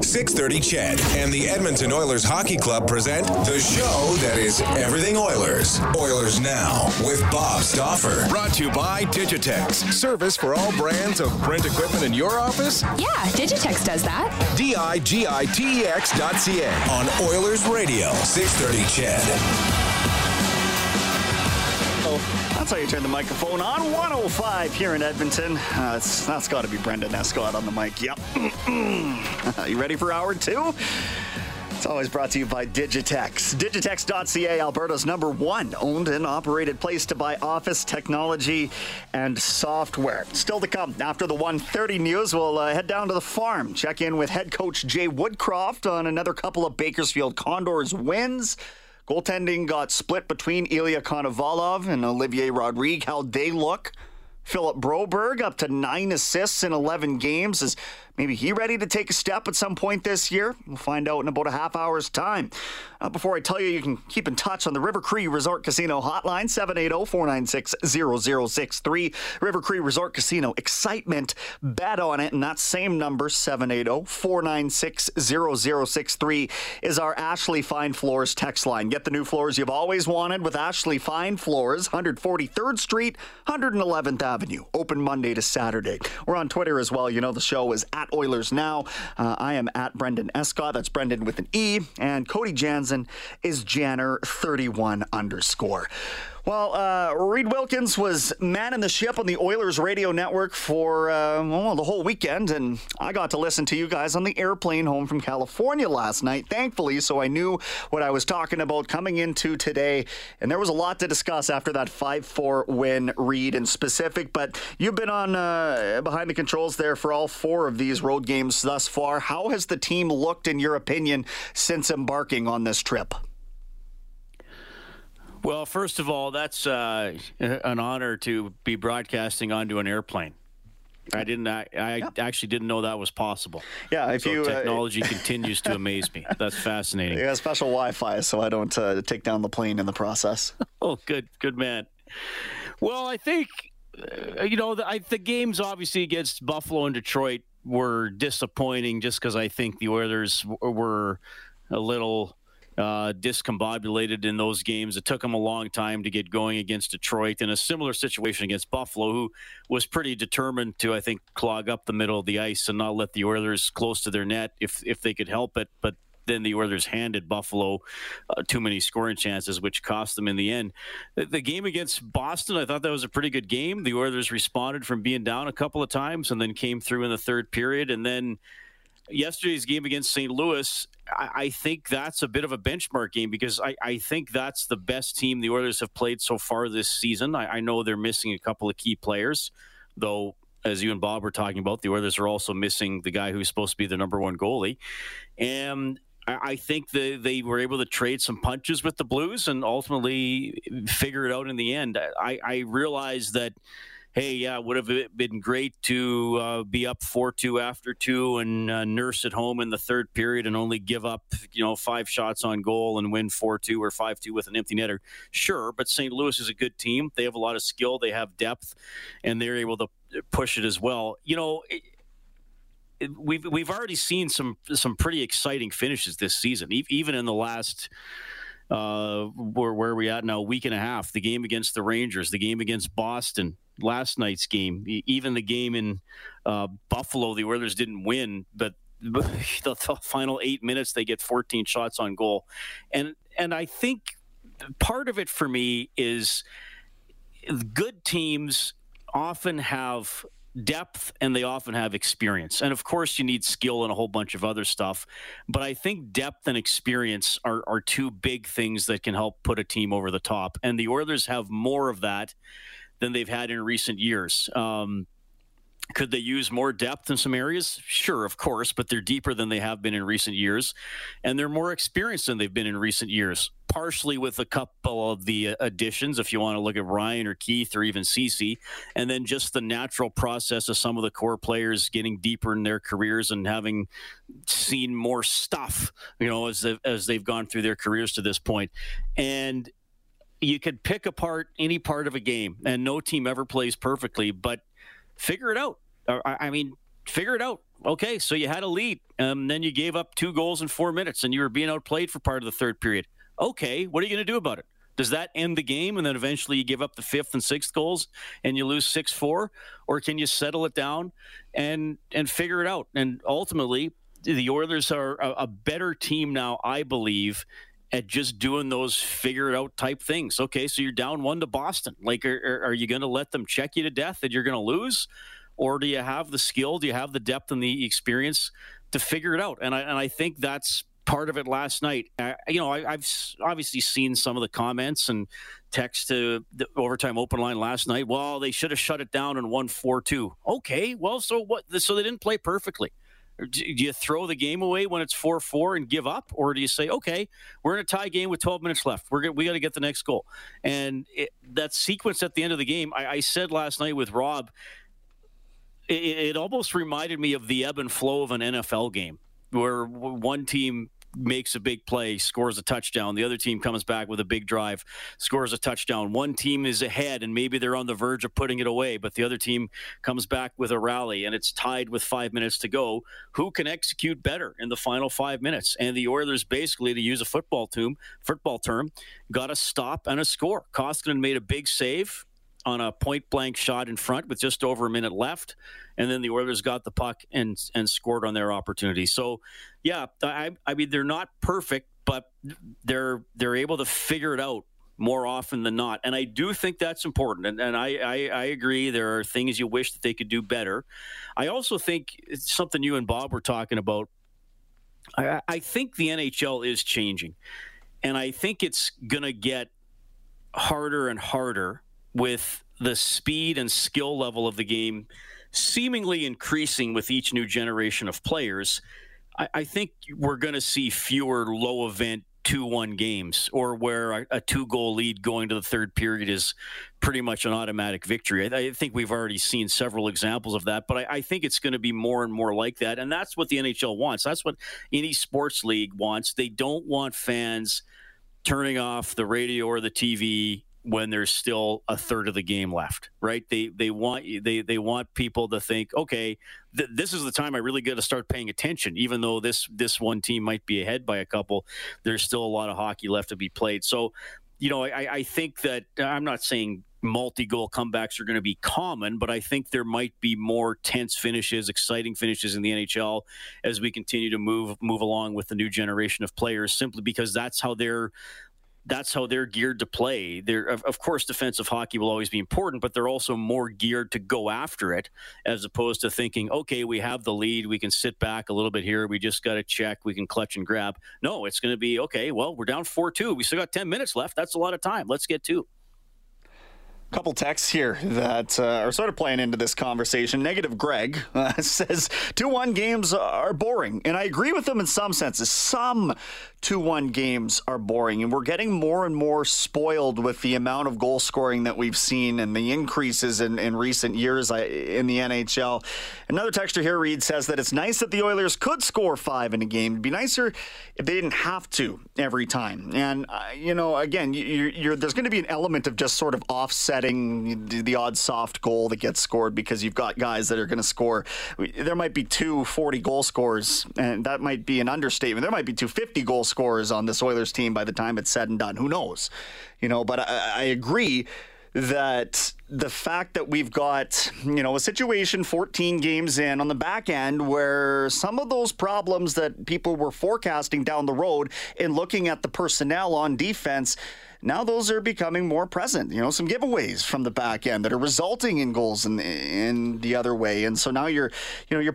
630 CHED and the Edmonton Oilers Hockey Club present the show that is everything Oilers. Oilers Now with Bob Stauffer. Brought to you by Digitex. Service for all brands of print equipment in your office? Yeah, Digitex does that. Digitex.ca. On Oilers Radio, 630 CHED. That's how you turn the microphone on. 105 here in Edmonton. That's got to be Brendan Escott on the mic. Yep. You ready for hour two? It's always brought to you by Digitex. Digitex.ca, Alberta's #1 owned and operated place to buy office technology and software. Still to come, after the 1:30 news, we'll head down to the farm, check in with head coach Jay Woodcroft on another couple of Bakersfield Condors wins. Goaltending got split between Ilya Konovalov and Olivier Rodrigue. How'd they look? Philip Broberg up to 9 assists in 11 games. Is maybe he ready to take a step at some point this year? We'll find out in about a half hour's time. Before I tell you, you can keep in touch on the River Cree Resort Casino hotline, 780-496-0063. River Cree Resort Casino. Excitement. Bet on it. And that same number, 780-496-0063, is our Ashley Fine Floors text line. Get the new floors you've always wanted with Ashley Fine Floors, 143rd Street, 111th Avenue. Open Monday to Saturday. We're on Twitter as well. You know the show is at Oilers Now. I am at Brendan Escott. That's Brendan with an E. And Cody Jansen is Janner31_. Well, Reed Wilkins was man in the ship on the Oilers radio network for the whole weekend, and I got to listen to you guys on the airplane home from California last night, thankfully, so I knew what I was talking about coming into today, and there was a lot to discuss after that 5-4 win, Reed in specific, but you've been on behind the controls there for all four of these road games thus far. How has the team looked, in your opinion, since embarking on this trip? Well, first of all, that's an honor to be broadcasting onto an airplane. I actually didn't know that was possible. Yeah, technology continues to amaze me. That's fascinating. Yeah, special Wi-Fi, so I don't take down the plane in the process. Oh, good man. Well, I think the games obviously against Buffalo and Detroit were disappointing, just because I think the Oilers were a little discombobulated in those games. It took them a long time to get going against Detroit, in a similar situation against Buffalo, who was pretty determined to, I think, clog up the middle of the ice and not let the Oilers close to their net if they could help it. But then the Oilers handed Buffalo too many scoring chances, which cost them in the end. The game against Boston, I thought that was a pretty good game. The Oilers responded from being down a couple of times and then came through in the third period. And then yesterday's game against St. Louis, I think that's a bit of a benchmark game, because I think that's the best team the Oilers have played so far this season. I know they're missing a couple of key players, though, as you and Bob were talking about, the Oilers are also missing the guy who's supposed to be the #1 goalie. And I think they were able to trade some punches with the Blues and ultimately figure it out in the end. I realized that, hey, yeah, it would have been great to be up 4-2 after 2 and nurse at home in the third period and only give up, 5 shots on goal and win 4-2 or 5-2 with an empty netter. Sure, but St. Louis is a good team. They have a lot of skill. They have depth, and they're able to push it as well. We've already seen some pretty exciting finishes this season, even in the last – where are we at now? A week and a half. The game against the Rangers, the game against Boston, last night's game, even the game in Buffalo, the Oilers didn't win, but the final 8 minutes, they get 14 shots on goal. And I think part of it for me is good teams often have depth and they often have experience, and of course you need skill and a whole bunch of other stuff, but I think depth and experience are two big things that can help put a team over the top, and the Oilers have more of that than they've had in recent years. Could they use more depth in some areas? Sure, of course, but they're deeper than they have been in recent years, and they're more experienced than they've been in recent years, partially with a couple of the additions, if you want to look at Ryan or Keith or even Cece, and then just the natural process of some of the core players getting deeper in their careers and having seen more stuff, you know, as they've gone through their careers to this point. And you could pick apart any part of a game, and no team ever plays perfectly, but figure it out. I mean, figure it out. Okay, so you had a lead, and then you gave up 2 goals in 4 minutes, and you were being outplayed for part of the third period. Okay, what are you going to do about it? Does that end the game, and then eventually you give up the 5th and 6th goals, and you lose 6-4? Or can you settle it down and figure it out? And ultimately, the Oilers are a better team now, I believe, at just doing those figure-it-out type things. Okay, so you're down 1 to Boston. Like, are you going to let them check you to death that you're going to lose? Or do you have the skill, do you have the depth and the experience to figure it out? And I think that's part of it last night. I've obviously seen some of the comments and texts to the overtime open line last night. Well, they should have shut it down and won 4-2. Okay, well, so what? So they didn't play perfectly. Do you throw the game away when it's 4-4 and give up? Or do you say, okay, we're in a tie game with 12 minutes left. We got to get the next goal. And that sequence at the end of the game, I said last night with Rob, it almost reminded me of the ebb and flow of an NFL game where one team makes a big play, scores a touchdown. The other team comes back with a big drive, scores a touchdown. One team is ahead, and maybe they're on the verge of putting it away, but the other team comes back with a rally, and it's tied with 5 minutes to go. Who can execute better in the final 5 minutes? And the Oilers basically, to use a football term, got a stop and a score. Koskinen made a big save on a point-blank shot in front with just over a minute left, and then the Oilers got the puck and scored on their opportunity. So, yeah, I mean, they're not perfect, but they're able to figure it out more often than not, and I do think that's important, and I agree there are things you wish that they could do better. I also think it's something you and Bob were talking about. I think the NHL is changing, and I think it's going to get harder and harder with the speed and skill level of the game seemingly increasing with each new generation of players. I think we're going to see fewer low-event 2-1 games, or where a 2-goal lead going to the third period is pretty much an automatic victory. I think we've already seen several examples of that, but I think it's going to be more and more like that, and that's what the NHL wants. That's what any sports league wants. They don't want fans turning off the radio or the TV when there's still a third of the game left, right? They want people to think, okay, this is the time I really got to start paying attention. Even though this one team might be ahead by a couple, there's still a lot of hockey left to be played. So, you know, I think that, I'm not saying multi-goal comebacks are going to be common, but I think there might be more tense finishes, exciting finishes in the NHL as we continue to move along with the new generation of players, simply because that's how they're geared to play. They're, of course, defensive hockey will always be important, but they're also more geared to go after it as opposed to thinking, okay, we have the lead, we can sit back a little bit here, we just got to check, we can clutch and grab. No, it's going to be, okay, well, we're down 4-2. We still got 10 minutes left. That's a lot of time. Let's get to. Couple texts here that are sort of playing into this conversation. Negative Greg says 2-1 games are boring, and I agree with them in some senses. Some 2-1 games are boring, and we're getting more and more spoiled with the amount of goal scoring that we've seen and the increases in recent years in the NHL. Another texter here, Reed, says that it's nice that the Oilers could score 5 in a game. It'd be nicer if they didn't have to every time. And, again, there's going to be an element of just sort of offset the odd soft goal that gets scored because you've got guys that are going to score. There might be 2 40 goal scorers, and that might be an understatement. There might be 250 goal scorers on this Oilers team by the time it's said and done. Who knows? But I agree that the fact that we've got, a situation 14 games in on the back end where some of those problems that people were forecasting down the road and looking at the personnel on defense, now those are becoming more present. You know, some giveaways from the back end that are resulting in goals in the other way. And so now you're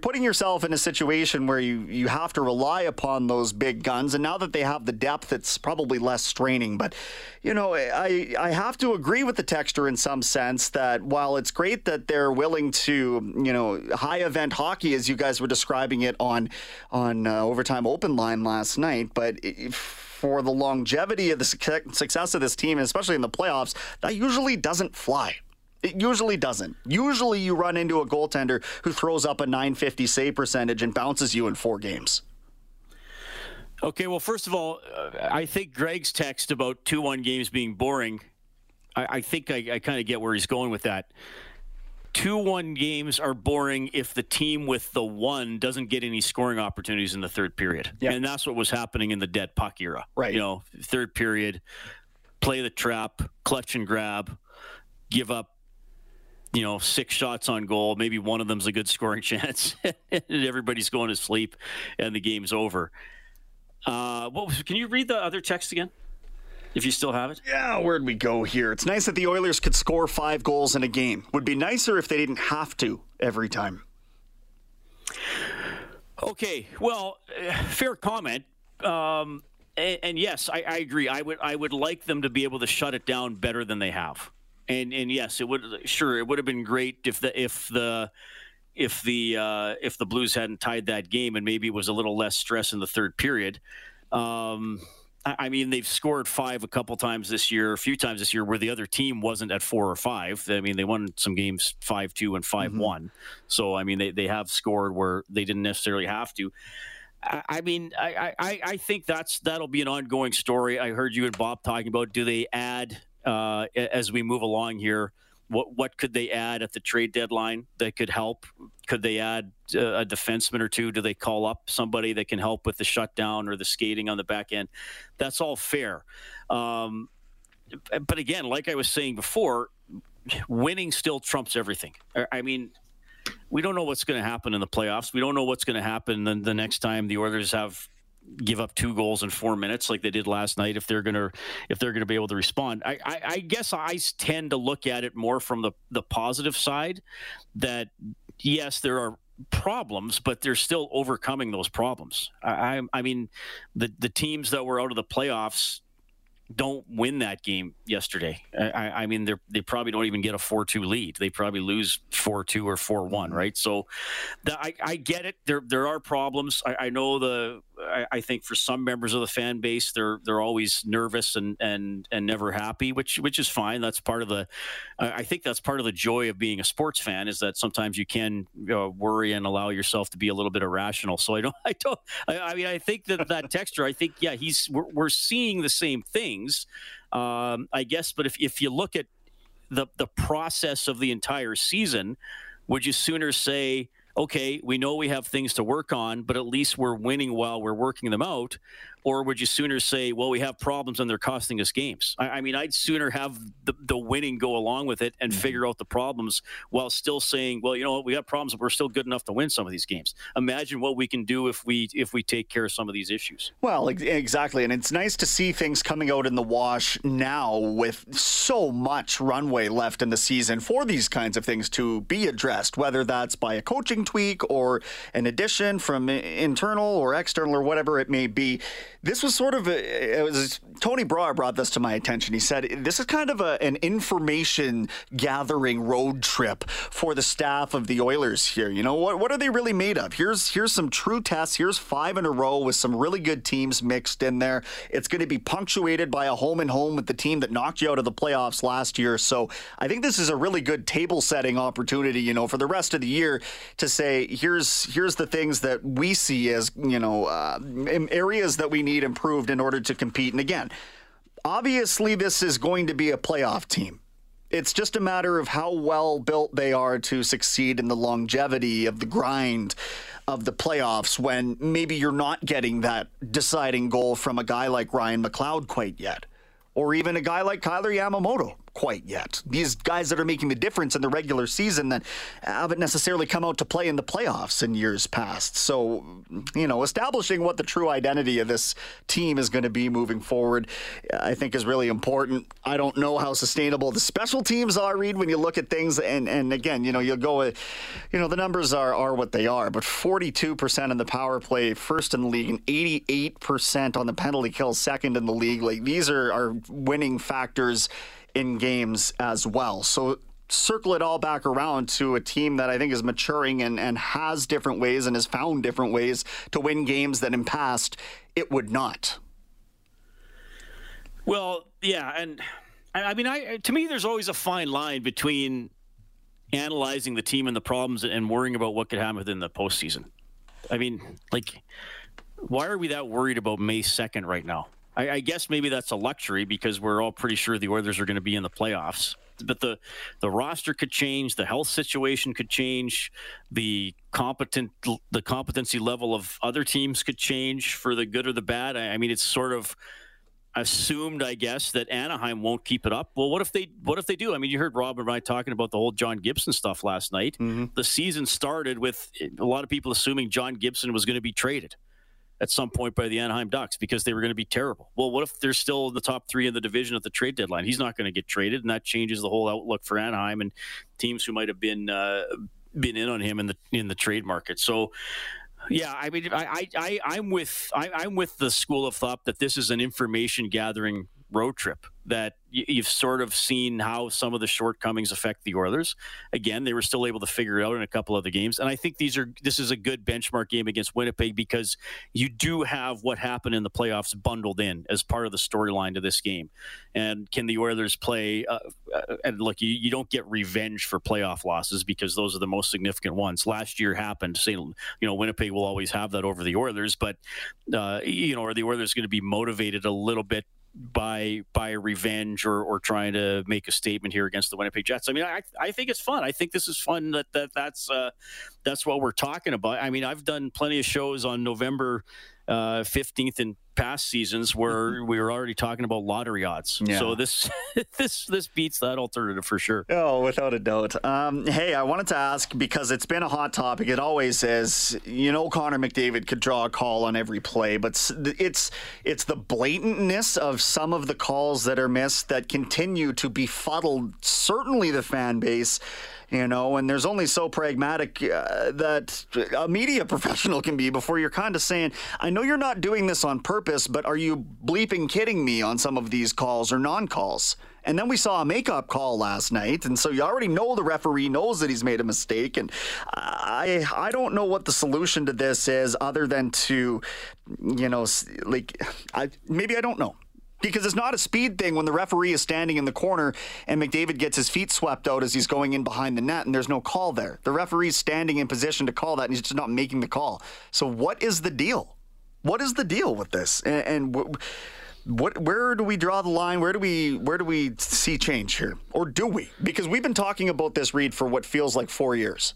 putting yourself in a situation where you have to rely upon those big guns. And now that they have the depth, it's probably less straining. But, you know, I have to agree with the texter in some sense that while it's great that they're willing to, you know, high event hockey, as you guys were describing it on Overtime Open Line last night, but for the longevity of the success of this team, especially in the playoffs, that usually doesn't fly. It usually doesn't. Usually you run into a goaltender who throws up a .950 save percentage and bounces you in 4 games. Okay, well, first of all, I think Greg's text about 2-1 games being boring, I think I kind of get where he's going with that. 2-1 games are boring if the team with the one doesn't get any scoring opportunities in the third period. Yep. And that's what was happening in the dead puck era. Right. You know, third period, play the trap, clutch and grab, give up, you know, 6 shots on goal. Maybe one of them's a good scoring chance. And everybody's going to sleep and the game's over. Can you read the other text again? If you still have it? Yeah, where'd we go here? It's nice that the Oilers could score 5 goals in a game. Would be nicer if they didn't have to every time. Okay, well, fair comment. And yes, I agree. I would like them to be able to shut it down better than they have. And yes, it would have been great if the Blues hadn't tied that game and maybe it was a little less stress in the third period. I mean, they've scored 5 a couple times this year, a few times this year, where the other team wasn't at 4 or 5. I mean, they won some games 5-2 and 5-1. Mm-hmm. So, I mean, they have scored where they didn't necessarily have to. I mean, I think that'll be an ongoing story. I heard you and Bob talking about, do they add, as we move along here, what could they add at the trade deadline that could help? Could they add a defenseman or two? Do they call up somebody that can help with the shutdown or the skating on the back end? That's all fair. But again, like I was saying before, winning still trumps everything. I mean, we don't know what's going to happen in the playoffs. We don't know what's going to happen the next time the Oilers give up 2 goals in 4 minutes like they did last night, if they're gonna be able to respond. I guess I tend to look at it more from the positive side, that yes, there are problems, but they're still overcoming those problems. I mean, the teams that were out of the playoffs don't win that game yesterday. I mean, they probably don't even get a 4-2 lead. They probably lose 4-2 or 4-1, right? So I get it. There are problems. I know I think for some members of the fan base, they're always nervous and never happy, which is fine. That's part of the joy of being a sports fan, is that sometimes you can worry and allow yourself to be a little bit irrational. So I think that texture, I think, yeah, we're seeing the same things, I guess. But if you look at the process of the entire season, would you sooner say, okay, we know we have things to work on, but at least we're winning while we're working them out? Or would you sooner say, well, we have problems and they're costing us games? I mean, I'd sooner have the winning go along with it and figure out the problems while still saying, well, you know what, we have problems, but we're still good enough to win some of these games. Imagine what we can do if we take care of some of these issues. Well, exactly. And it's nice to see things coming out in the wash now with so much runway left in the season for these kinds of things to be addressed, whether that's by a coaching tweak or an addition from internal or external or whatever it may be. This was sort of Tony Brower brought this to my attention. He said, this is kind of an information gathering road trip for the staff of the Oilers here. You know, what are they really made of? Here's some true tests. Here's 5 in a row with some really good teams mixed in there. It's going to be punctuated by a home and home with the team that knocked you out of the playoffs last year. So I think this is a really good table setting opportunity, you know, for the rest of the year to say, here's the things that we see as, you know, areas that we need improved in order to compete. And again, obviously this is going to be a playoff team. It's just a matter of how well built they are to succeed in the longevity of the grind of the playoffs, when maybe you're not getting that deciding goal from a guy like Ryan McLeod quite yet, or even a guy like Kyler Yamamoto quite yet. These guys that are making the difference in the regular season that haven't necessarily come out to play in the playoffs in years past. So, you know, establishing what the true identity of this team is going to be moving forward, I think is really important. I don't know how sustainable the special teams are, Reed, when you look at things. And again, you know, you'll go, you know, the numbers are what they are, but 42% in the power play, first in the league, and 88% on the penalty kill, second in the league. Like, these are winning factors in games as well. So circle it all back around to a team that I think is maturing and has different ways and has found different ways to win games that in past it would not. Well, yeah, and I mean, to me, there's always a fine line between analyzing the team and the problems and worrying about what could happen within the postseason. I mean, like, why are we that worried about May 2nd right now? I guess maybe that's a luxury because we're all pretty sure the Oilers are going to be in the playoffs. But the roster could change, the health situation could change, the competency level of other teams could change for the good or the bad. I mean, it's sort of assumed, I guess, that Anaheim won't keep it up. Well, what if they do? I mean, you heard Rob and I talking about the whole John Gibson stuff last night. Mm-hmm. The season started with a lot of people assuming John Gibson was going to be traded at some point by the Anaheim Ducks because they were going to be terrible. Well, what if they're still in the top three in the division at the trade deadline? He's not going to get traded, and that changes the whole outlook for Anaheim and teams who might have been in on him in the trade market. So, yeah, I mean, I'm with the school of thought that this is an information gathering road trip, that you've sort of seen how some of the shortcomings affect the Oilers. Again, they were still able to figure it out in a couple of the games, and I think this is a good benchmark game against Winnipeg because you do have what happened in the playoffs bundled in as part of the storyline to this game. And can the Oilers play? And look, you don't get revenge for playoff losses because those are the most significant ones. Last year happened. Say, you know, Winnipeg will always have that over the Oilers, but you know, are the Oilers going to be motivated a little bit by revenge or trying to make a statement here against the Winnipeg Jets? I mean, I think it's fun. I think this is fun that's what we're talking about. I mean, I've done plenty of shows on November 15th in past seasons where we were already talking about lottery odds. Yeah. So this beats that alternative for sure. Oh, without a doubt. Hey, I wanted to ask, because it's been a hot topic. It always is. You know, Connor McDavid could draw a call on every play, but it's the blatantness of some of the calls that are missed that continue to befuddle certainly the fan base. You know, and there's only so pragmatic that a media professional can be before you're kind of saying, I know you're not doing this on purpose, but are you bleeping kidding me on some of these calls or non-calls? And then we saw a makeup call last night, and so you already know the referee knows that he's made a mistake. And I don't know what the solution to this is other than to, you know, like, maybe I don't know. Because it's not a speed thing when the referee is standing in the corner and McDavid gets his feet swept out as he's going in behind the net and there's no call there. The referee's standing in position to call that and he's just not making the call. So what is the deal? What is the deal with this? And where do we draw the line? Where do we see change here? Or do we? Because we've been talking about this, Reed, for what feels like 4 years.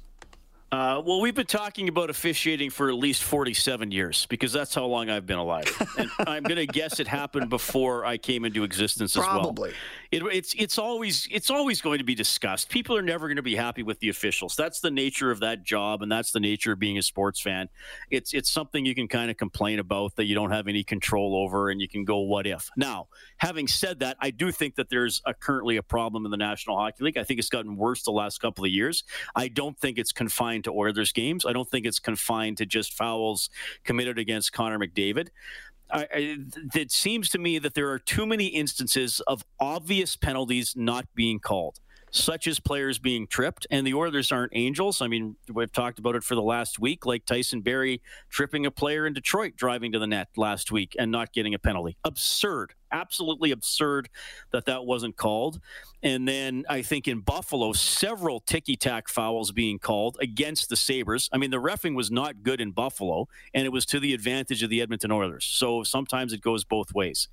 Well, we've been talking about officiating for at least 47 years because that's how long I've been alive. And I'm going to guess it happened before I came into existence as well. Probably. It's always going to be discussed. People are never going to be happy with the officials. That's the nature of that job, and that's the nature of being a sports fan. It's something you can kind of complain about that you don't have any control over, and you can go, what if? Now, having said that, I do think that there's currently a problem in the National Hockey League. I think it's gotten worse the last couple of years. I don't think it's confined to Oilers games. I don't think it's confined to just fouls committed against Connor McDavid. It seems to me that there are too many instances of obvious penalties not being called, such as players being tripped, and the Oilers aren't angels. I mean, we've talked about it for the last week, like Tyson Barrie tripping a player in Detroit driving to the net last week and not getting a penalty. Absurd. Absolutely absurd that wasn't called. And then I think in Buffalo, several ticky-tack fouls being called against the Sabres. I mean, the reffing was not good in Buffalo, and it was to the advantage of the Edmonton Oilers. So sometimes it goes both ways.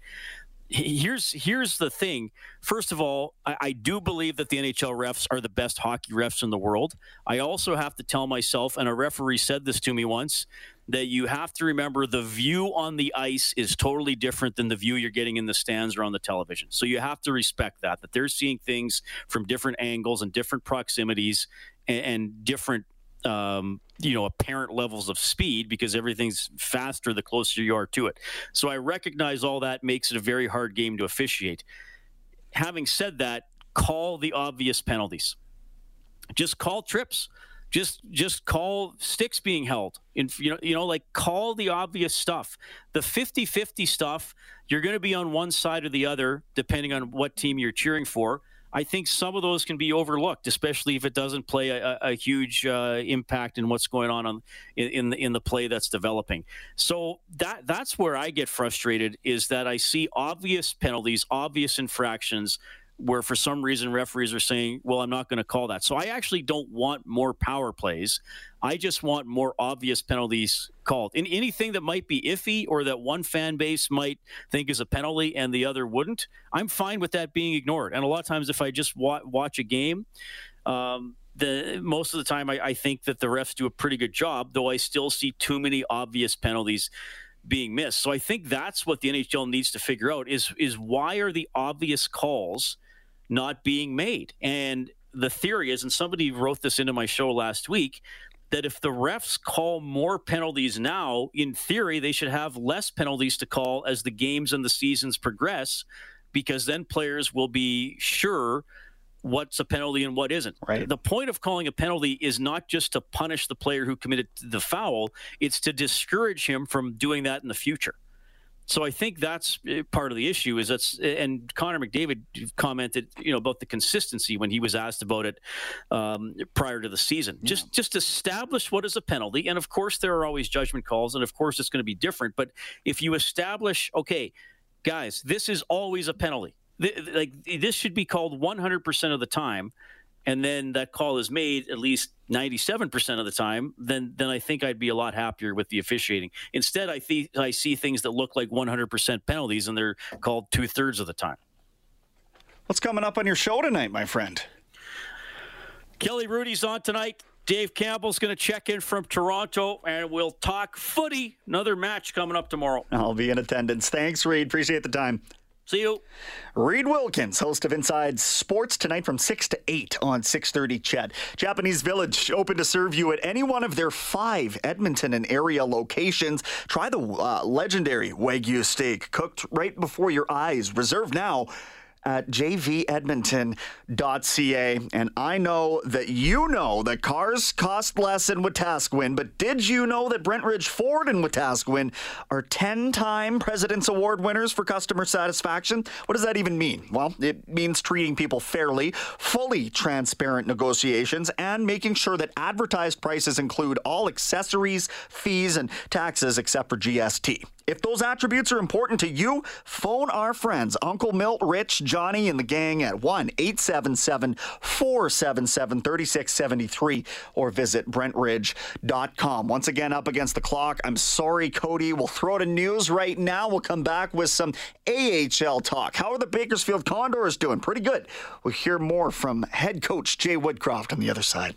Here's the thing. First of all, I do believe that the NHL refs are the best hockey refs in the world. I also have to tell myself, and a referee said this to me once, that you have to remember the view on the ice is totally different than the view you're getting in the stands or on the television. So you have to respect that, that they're seeing things from different angles and different proximities and different, apparent levels of speed, because everything's faster the closer you are to it. So I recognize all that makes it a very hard game to officiate. Having said that, call the obvious penalties. Just call trips. Just call sticks being held. Like call the obvious stuff. The 50-50 stuff, you're going to be on one side or the other, depending on what team you're cheering for. I think some of those can be overlooked, especially if it doesn't play a huge impact in what's going on in the play that's developing. So that's where I get frustrated, is that I see obvious penalties, obvious infractions, where for some reason referees are saying, well, I'm not going to call that. So I actually don't want more power plays. I just want more obvious penalties called. In anything that might be iffy or that one fan base might think is a penalty and the other wouldn't, I'm fine with that being ignored. And a lot of times if I just watch a game, most of the time I think that the refs do a pretty good job, though I still see too many obvious penalties being missed. So I think that's what the NHL needs to figure out is why are the obvious calls not being made? And the theory is, and somebody wrote this into my show last week, that if the refs call more penalties now, in theory, they should have less penalties to call as the games and the seasons progress, because then players will be sure what's a penalty and what isn't. Right. The point of calling a penalty is not just to punish the player who committed the foul, it's to discourage him from doing that in the future. So I think that's part of the issue and Connor McDavid commented, about the consistency when he was asked about it prior to the season. Yeah. Just establish what is a penalty. And of course there are always judgment calls, and of course it's going to be different. But if you establish, okay, guys, this is always a penalty. Like this should be called 100% of the time. And then that call is made at least 97% of the time, then I think I'd be a lot happier with the officiating. Instead, I see things that look like 100% penalties, and they're called 2/3 of the time. What's coming up on your show tonight, my friend? Kelly Rudy's on tonight. Dave Campbell's going to check in from Toronto, and we'll talk footy. Another match coming up tomorrow. I'll be in attendance. Thanks, Reed. Appreciate the time. See you. Reed Wilkins, host of Inside Sports, tonight from 6 to 8 on 6:30 CHED. Japanese Village, open to serve you at any one of their 5 Edmonton and area locations. Try the legendary Wagyu steak, cooked right before your eyes. Reserve now at jvedmonton.ca. And I know that you know that cars cost less in Wetaskiwin, but did you know that Brent Ridge Ford and Wetaskiwin are 10-time President's Award winners for customer satisfaction? What does that even mean? Well, it means treating people fairly, fully transparent negotiations, and making sure that advertised prices include all accessories, fees, and taxes except for GST. If those attributes are important to you, phone our friends, Uncle Milt, Rich, Johnny, and the gang at 1-877-477-3673 or visit BrentRidge.com. Once again, up against the clock. I'm sorry, Cody. We'll throw to news right now. We'll come back with some AHL talk. How are the Bakersfield Condors doing? Pretty good. We'll hear more from head coach Jay Woodcroft on the other side.